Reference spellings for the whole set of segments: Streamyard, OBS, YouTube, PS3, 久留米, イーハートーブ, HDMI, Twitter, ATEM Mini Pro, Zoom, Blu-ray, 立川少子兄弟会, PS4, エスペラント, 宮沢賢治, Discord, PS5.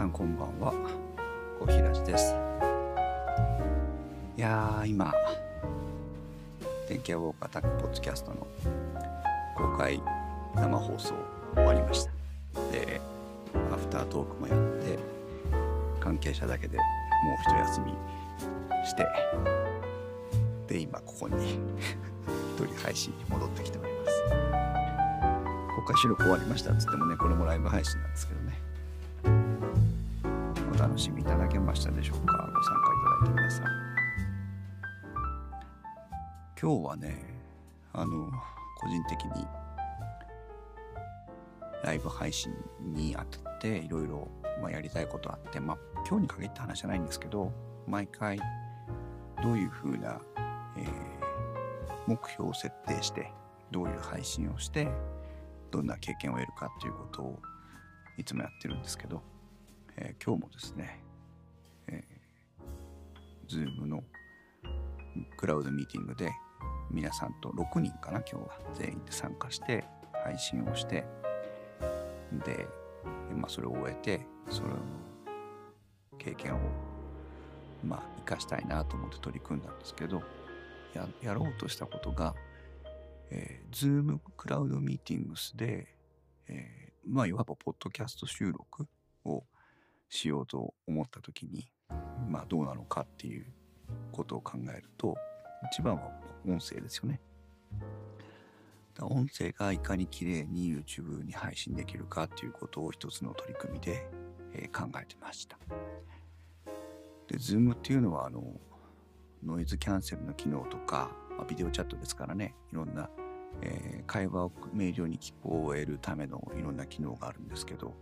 さんこんばんは、おひらじです。いやー、今電気屋ウォーカータックポッドキャストの公開生放送終わりました。で、アフタートークもやって関係者だけでもう一休みして、で今ここに一人配信に戻ってきております。公開収録終わりましたっつってもね、これもライブ配信なんですけどね。お楽しみいただけましたでしょうか。ご参加いただいてください。今日はね、個人的にライブ配信にあたっていろいろやりたいことあって、今日に限った話じゃないんですけど、毎回どういう風な、目標を設定して、どういう配信をして、どんな経験を得るかということをいつもやってるんですけど、今日もですね、Zoom のクラウドミーティングで皆さんと6人かな、今日は全員で参加して配信をして、で、それを終えて、その経験を生かしたいなと思って取り組んだんですけど、やろうとしたことが、Zoom クラウドミーティングスで、いわばポッドキャスト収録をしようと思った時に、どうなのかっていうことを考えると、一番は音声ですよね。だから音声がいかに綺麗に YouTube に配信できるかっていうことを一つの取り組みで、考えてました。で、Zoom っていうのはノイズキャンセルの機能とか、ビデオチャットですからね、いろんな、会話を明瞭に聞こえるためのいろんな機能があるんですけど、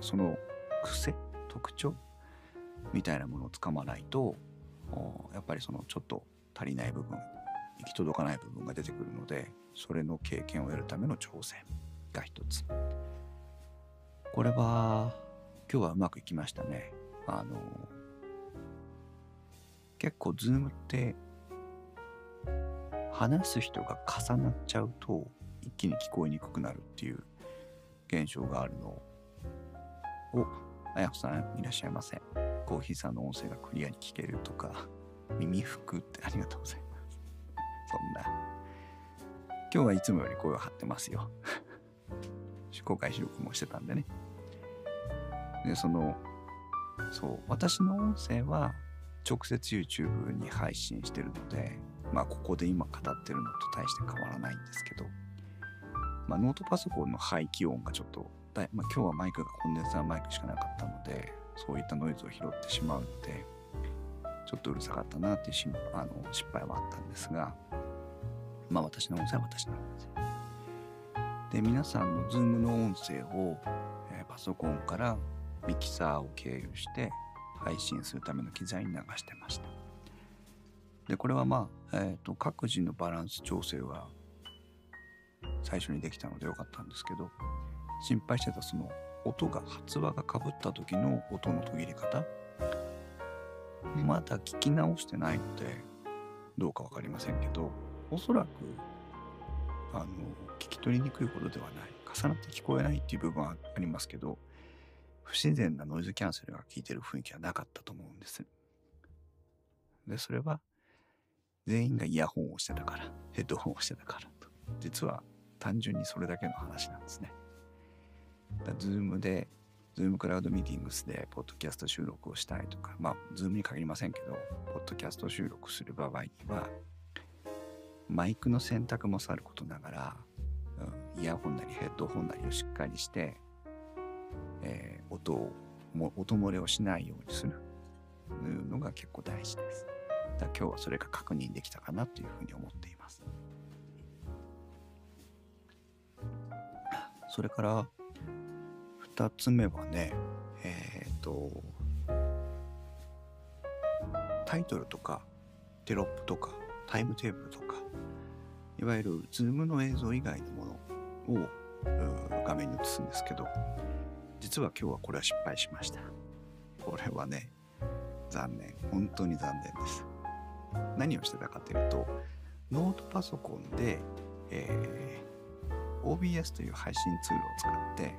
その癖、特徴みたいなものをつかまないと、やっぱりそのちょっと足りない部分、行き届かない部分が出てくるので、それの経験を得るための挑戦が一つ。これは今日はうまくいきましたね。結構 Zoom って話す人が重なっちゃうと一気に聞こえにくくなるっていう現象があるのを、あやこさんいらっしゃいませ。コーヒーさんの音声がクリアに聞けるとか、耳拭くってありがとうございます。そんな。今日はいつもより声を張ってますよ。公開収録もしてたんでね。で、私の音声は直接 YouTube に配信してるので、ここで今語ってるのと大して変わらないんですけど、ノートパソコンの排気音がちょっと、今日はマイクがコンデンサーマイクしかなかったので、そういったノイズを拾ってしまうので、ちょっとうるさかったなっていう失敗はあったんですが、私の音声は私の音声で、皆さんの Zoom の音声を、パソコンからミキサーを経由して配信するための機材に流してました。で、これは各自のバランス調整は最初にできたのでよかったんですけど、心配してたその音が、発話がかぶった時の音の途切れ方、まだ聞き直してないのでどうか分かりませんけど、おそらく聞き取りにくいことではない、重なって聞こえないっていう部分はありますけど、不自然なノイズキャンセルが効いてる雰囲気はなかったと思うんです。で、それは全員がイヤホンをしてたから、ヘッドホンをしてたからと、実は単純にそれだけの話なんですね。Zoom クラウドミーティングスでポッドキャスト収録をしたいとか、Zoom に限りませんけど、ポッドキャスト収録する場合には、マイクの選択もさることながら、イヤホンなりヘッドホンなりをしっかりして、音漏れをしないようにするのが結構大事です。だから今日はそれが確認できたかなというふうに思っています。それから、2つ目はね、タイトルとかテロップとかタイムテーブルとか、いわゆる Zoom の映像以外のものを画面に映すんですけど、実は今日はこれは失敗しました。これはね、残念、本当に残念です。何をしてたかというと、ノートパソコンで、OBS という配信ツールを使って、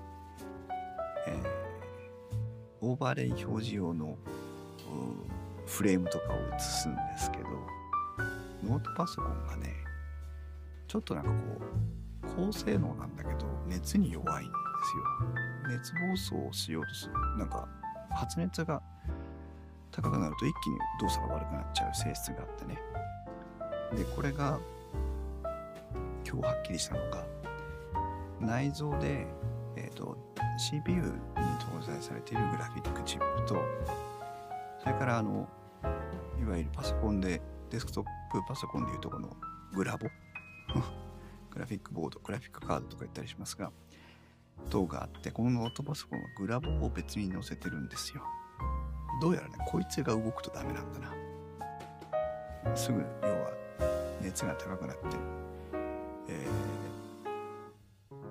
オーバーレイ表示用のフレームとかを映すんですけど、ノートパソコンがねちょっとなんかこう高性能なんだけど熱に弱いんですよ。熱暴走をしようとする、なんか発熱が高くなると一気に動作が悪くなっちゃう性質があってね。でこれが今日はっきりしたのが、内蔵で、CPU に搭載されているグラフィックチップと、それからいわゆるパソコンで、デスクトップパソコンでいうとこのグラボグラフィックボード、グラフィックカードとか言ったりしますが、等があって、このノートパソコンはグラボを別に載せてるんですよ。どうやらねこいつが動くとダメなんだな。すぐ要は熱が高くなって、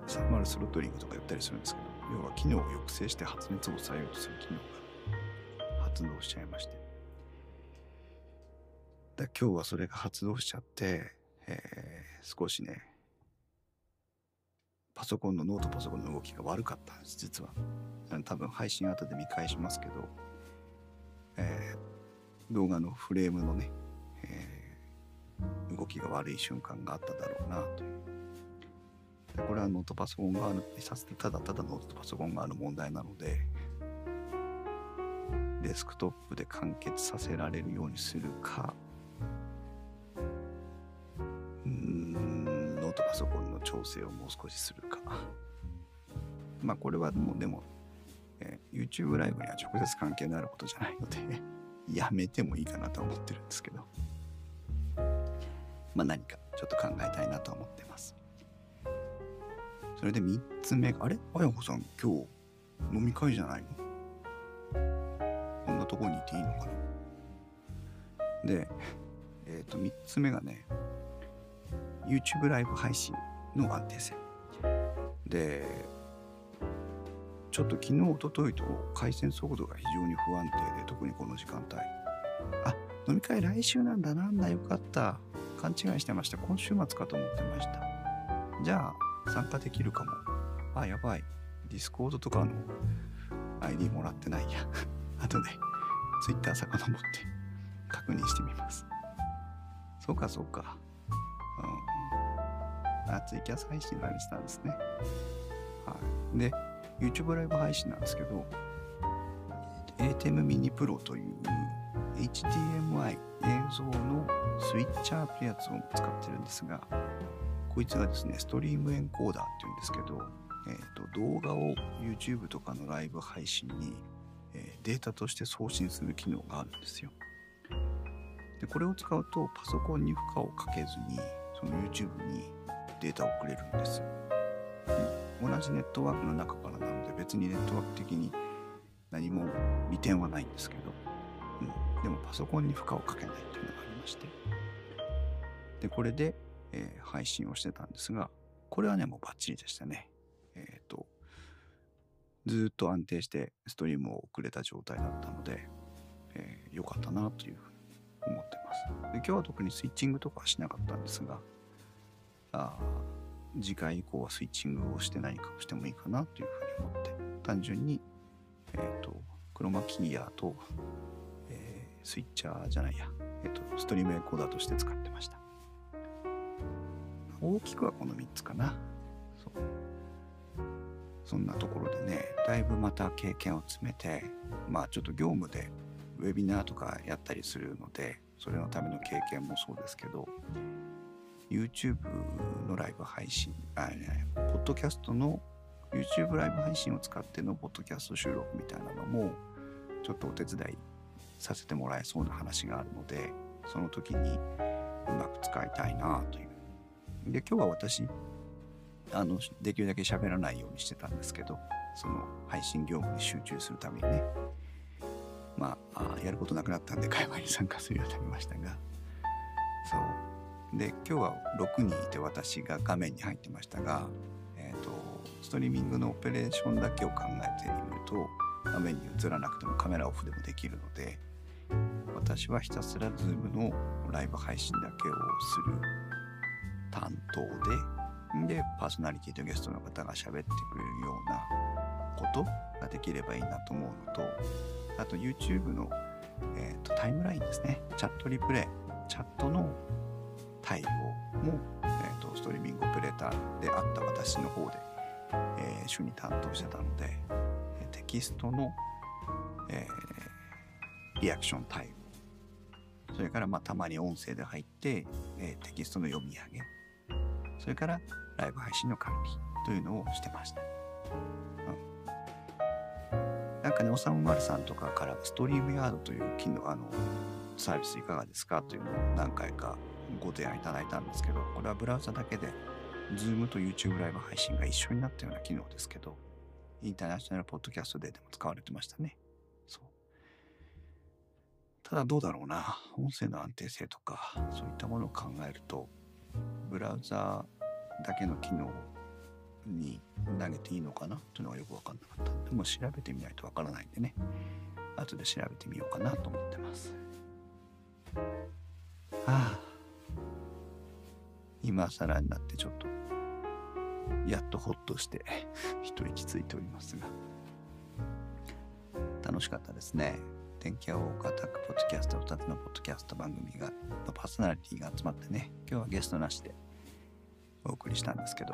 サーマルスロットリングとか言ったりするんですけど、要は機能を抑制して発熱を抑えようとする機能が発動しちゃいまして、だ今日はそれが発動しちゃって、少しねパソコンのノートパソコンの動きが悪かったんです、実は。多分配信後で見返しますけど、動画のフレームのね、動きが悪い瞬間があっただろうなという。これはノートパソコン側の、ただただノートパソコン側の問題なので、デスクトップで完結させられるようにするか、ノートパソコンの調整をもう少しするか。まあこれはもうでも、YouTube ライブには直接関係のあることじゃないのでやめてもいいかなと思ってるんですけど、まあ何かちょっと考えたいなと思ってます。それで3つ目が、あれあやこさん今日飲み会じゃないの？こんなとこにいていいのかな。で3つ目がね、 YouTube ライブ配信の安定性で、ちょっと昨日一昨日と回線速度が非常に不安定で、特にこの時間帯、あ、飲み会来週なんだ、なんだよかった、勘違いしてました、今週末かと思ってました、じゃあ参加できるかも、あやばい、ディスコードとかの ID もらってないやあとで Twitter 遡って確認してみます。そうかそうか、ツイキャス配信のあれしたんですね。はい。でYouTube ライブ配信なんですけど、ATEM Mini Pro という HDMI 映像のスイッチャーってやつを使ってるんですが、こいつがですね、ストリームエンコーダーっていうんですけど、動画を YouTube とかのライブ配信に、データとして送信する機能があるんですよ。でこれを使うとパソコンに負荷をかけずにその YouTube にデータを送れるんですよ。同じネットワークの中からなので別にネットワーク的に何も利点はないんですけど、でもパソコンに負荷をかけないというのがありまして、でこれで、配信をしてたんですが、これはねもうバッチリでしたね。ずっと安定してストリームを送れた状態だったので、良かったなというふうに思ってます。で今日は特にスイッチングとかはしなかったんですが、次回以降はスイッチングをして何かをしてもいいかなというふうに思って、単純に、クロマキーヤと、スイッチャーじゃないや、ストリームエンコーダーとして使ってました。大きくはこの3つかな。 そんなところでね、だいぶまた経験を詰めて、まあちょっと業務でウェビナーとかやったりするので、それのための経験もそうですけど、YouTube のライブ配信、ポッドキャストの YouTube ライブ配信を使ってのポッドキャスト収録みたいなのもちょっとお手伝いさせてもらえそうな話があるので、その時にうまく使いたいなという。で今日は私できるだけ喋らないようにしてたんですけど、その配信業務に集中するためにね、まあやることなくなったんで会話に参加するようになりましたが、そうで今日は6人いて私が画面に入ってましたが、ストリーミングのオペレーションだけを考えてみると、画面に映らなくてもカメラオフでもできるので、私はひたすら Zoom のライブ配信だけをする担当で、パーソナリティとゲストの方が喋ってくれるようなことができればいいなと思うのと、あと YouTube の、タイムラインですね、チャットリプレイ、チャットの対応も、ストリーミングオペレーターであった私の方で、主に担当してたので、テキストの、リアクション対応、それから、たまに音声で入って、テキストの読み上げ、それからライブ配信の管理というのをしてました。なんかね、303さんとかからストリームヤードという機能、サービスいかがですかというのを何回かご提案いただいたんですけど、これはブラウザだけで Zoom と YouTube ライブ配信が一緒になったような機能ですけど、インターナショナルポッドキャストでも使われてましたね。そう。ただどうだろうな、音声の安定性とかそういったものを考えると、ブラウザだけの機能に投げていいのかなというのがよく分かんなかった。でも調べてみないと分からないんでね、後で調べてみようかなと思ってます。今更になってちょっとやっとほっとして一息ついておりますが、楽しかったですね。電気屋ウォーカータックポッドキャスト、2つのポッドキャスト番組がパーソナリティが集まってね、今日はゲストなしでお送りしたんですけど、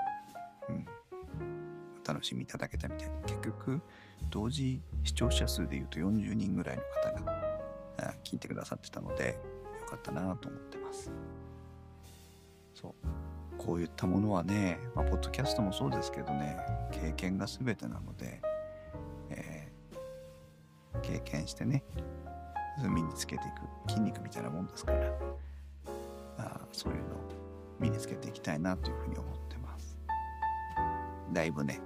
お楽しみいただけたみたいで、結局同時視聴者数でいうと40人ぐらいの方が聞いてくださってたので、よかったなと思ってます。そう、こういったものはね、ポッドキャストもそうですけどね、経験が全てなので、経験してね、身につけていく筋肉みたいなもんですから、そういうのを身につけていきたいなというふうに思ってます。だいぶね、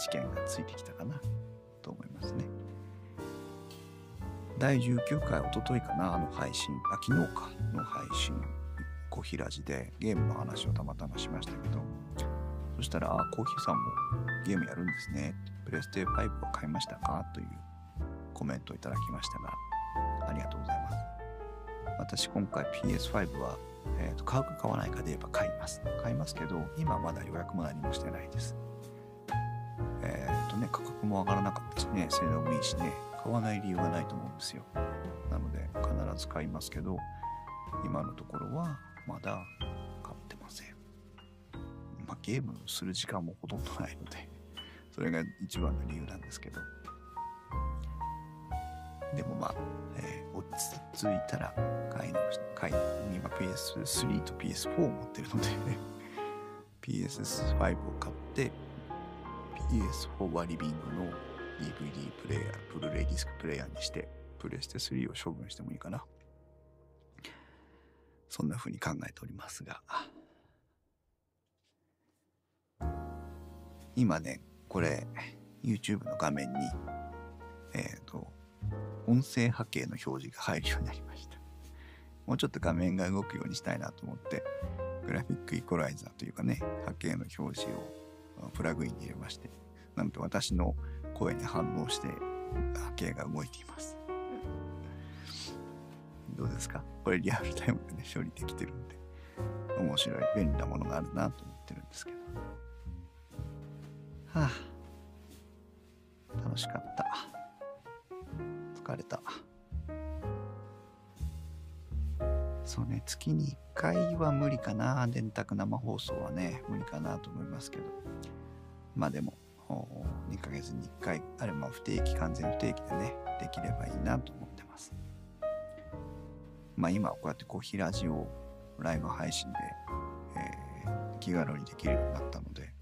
知見がついてきたかなと思いますね。第19回おとといかな、配信、昨日かの配信、コーヒーラジでゲームの話をたまたましましたけど、そしたら、コーヒーさんもゲームやるんですね、プレステ5を買いましたかというコメントをいただきましたが、ありがとうございます。私今回 PS5 は、買うか買わないかで言えば買いますけど、今まだ予約も何もしてないです。価格も上がらなかったしね、性能もいいしね、買わない理由がないと思うんですよ。なので必ず買いますけど、今のところはまだ買ってません。ゲームする時間もほとんどないのでそれが一番の理由なんですけど、でも落ち着いたら買い、今 PS3 と PS4 を持ってるのでPS5 を買って、PS4 はリビングの DVD プレイヤー、ブルーレイディスクプレイヤーにして、プレステ3を処分してもいいかな、そんな風に考えておりますが、今ね、これ YouTube の画面に音声波形の表示が入るようになりました。もうちょっと画面が動くようにしたいなと思って、グラフィックイコライザーというかね、波形の表示をプラグインに入れまして、なんと私の声に反応して波形が動いています。どうですか、これリアルタイムでね、処理できてるんで面白い、便利なものがあるなと思ってるんですけど、楽しかった、疲れた。そうね、月に1回は無理かな、電卓生放送はね無理かなと思いますけど、でも2ヶ月に1回あれば、不定期、完全不定期でねできればいいなと思ってます。今こうやってコーヒーラジオライブ配信で、気軽にできるようになったので、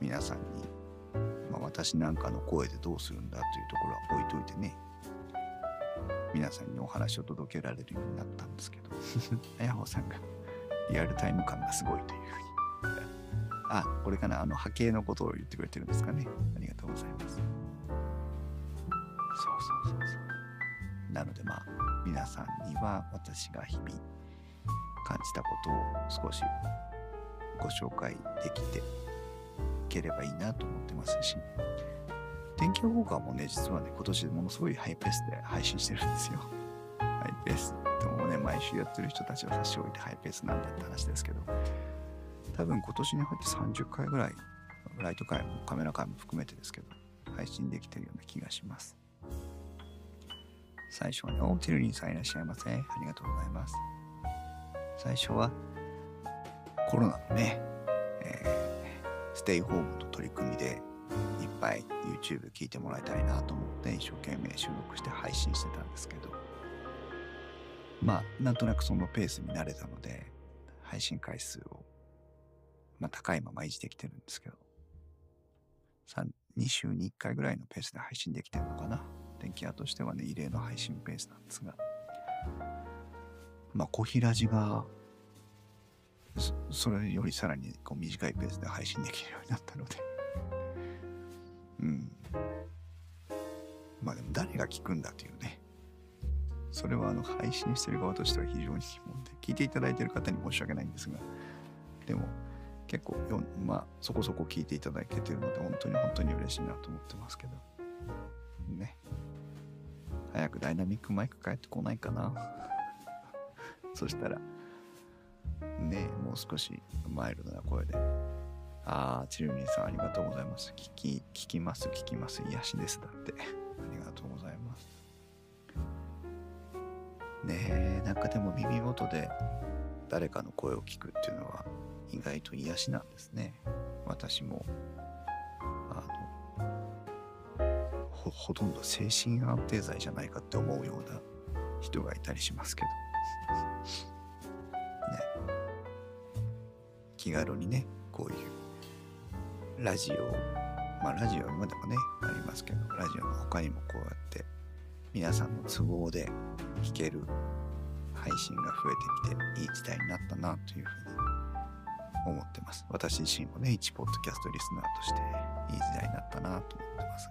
皆さんに、私なんかの声でどうするんだというところは置いといてね、皆さんにお話を届けられるようになったんですけどあやほさんがリアルタイム感がすごいというふうにこれかな、波形のことを言ってくれてるんですかね、ありがとうございます。そうなので、皆さんには私が日々感じたことを少しご紹介できていければいいなと思ってますし、天気予報もね、実はね、今年ものすごいハイペースで配信してるんですよ。ハイペースってもね、毎週やってる人たちを差し置いてハイペースなんだって話ですけど、多分今年に入って30回ぐらい、ライト回もカメラ回も含めてですけど、配信できてるような気がします。最初はね、チルリンさんいらっしゃいませ。ありがとうございます。最初はコロナのね、ステイホームの取り組みでいっぱい YouTube 聞いてもらいたいなと思って一生懸命収録して配信してたんですけど、まあなんとなくそのペースに慣れたので配信回数を、まあ、高いまま維持できてるんですけど、2週に1回ぐらいのペースで配信できてるのかな。電気屋としてはね、異例の配信ペースなんですが、まあ小平寺がそれよりさらにこう短いペースで配信できるようになったのでうん、まあでも誰が聞くんだというね、それは配信してる側としては非常に疑問で、聞いていただいてる方に申し訳ないんですが、でも結構まあそこそこ聞いていただけてるので本当に本当に嬉しいなと思ってますけどね。早くダイナミックマイク返ってこないかなそしたらね、もう少しマイルドな声で。ああ、チルミンさんありがとうございます。聞きます癒しですだってありがとうございますね。え、なんかでも耳元で誰かの声を聞くっていうのは意外と癒しなんですね。私もほとんど精神安定剤じゃないかって思うような人がいたりしますけど気軽にね、こういうラジオ、まあラジオ今でもねありますけど、ラジオの他にもこうやって皆さんの都合で聴ける配信が増えてきていい時代になったなというふうに思ってます。私自身もね、一ポッドキャストリスナーとしていい時代になったなと思ってます。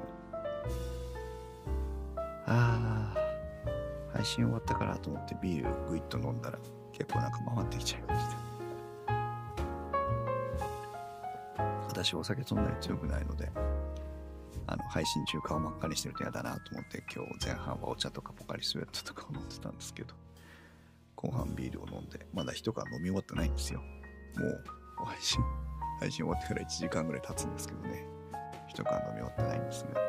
あー、配信終わったからと思ってビールぐいっと飲んだら結構なんか回ってきちゃいました。私お酒そんなに強くないので、配信中顔真っ赤にしてると嫌だなと思って今日前半はお茶とかポカリスエットとかを飲んでたんですけど、後半ビールを飲んでまだ一缶飲み終わってないんですよ。もう配信終わってから1時間ぐらい経つんですけどね、一缶飲み終わってないんですが、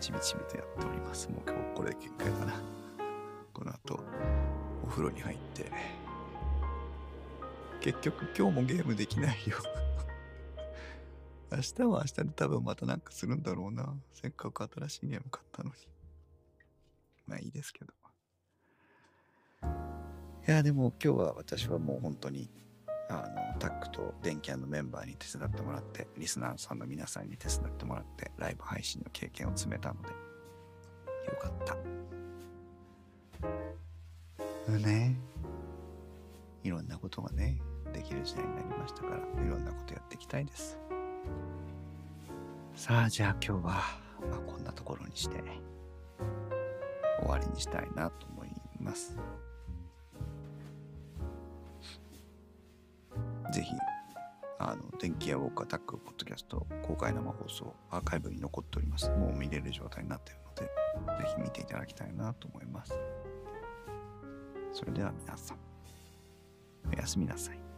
ちびちびとやっております。もう今日これで限界だなこの後お風呂に入って、結局今日もゲームできないよ明日は明日で多分またなんかするんだろうな。せっかく新しいゲーム買ったのに。まあいいですけど。いやでも今日は私はもう本当にタックと電気屋のメンバーに手伝ってもらって、リスナーさんの皆さんに手伝ってもらってライブ配信の経験を積めたのでよかった。ね。いろんなことがねできる時代になりましたから、いろんなことやっていきたいです。さあ、じゃあ今日は、まあ、こんなところにして終わりにしたいなと思います。ぜひ電気屋ウォーカータックポッドキャスト公開生放送アーカイブに残っております。もう見れる状態になっているのでぜひ見ていただきたいなと思います。それでは皆さんおやすみなさい。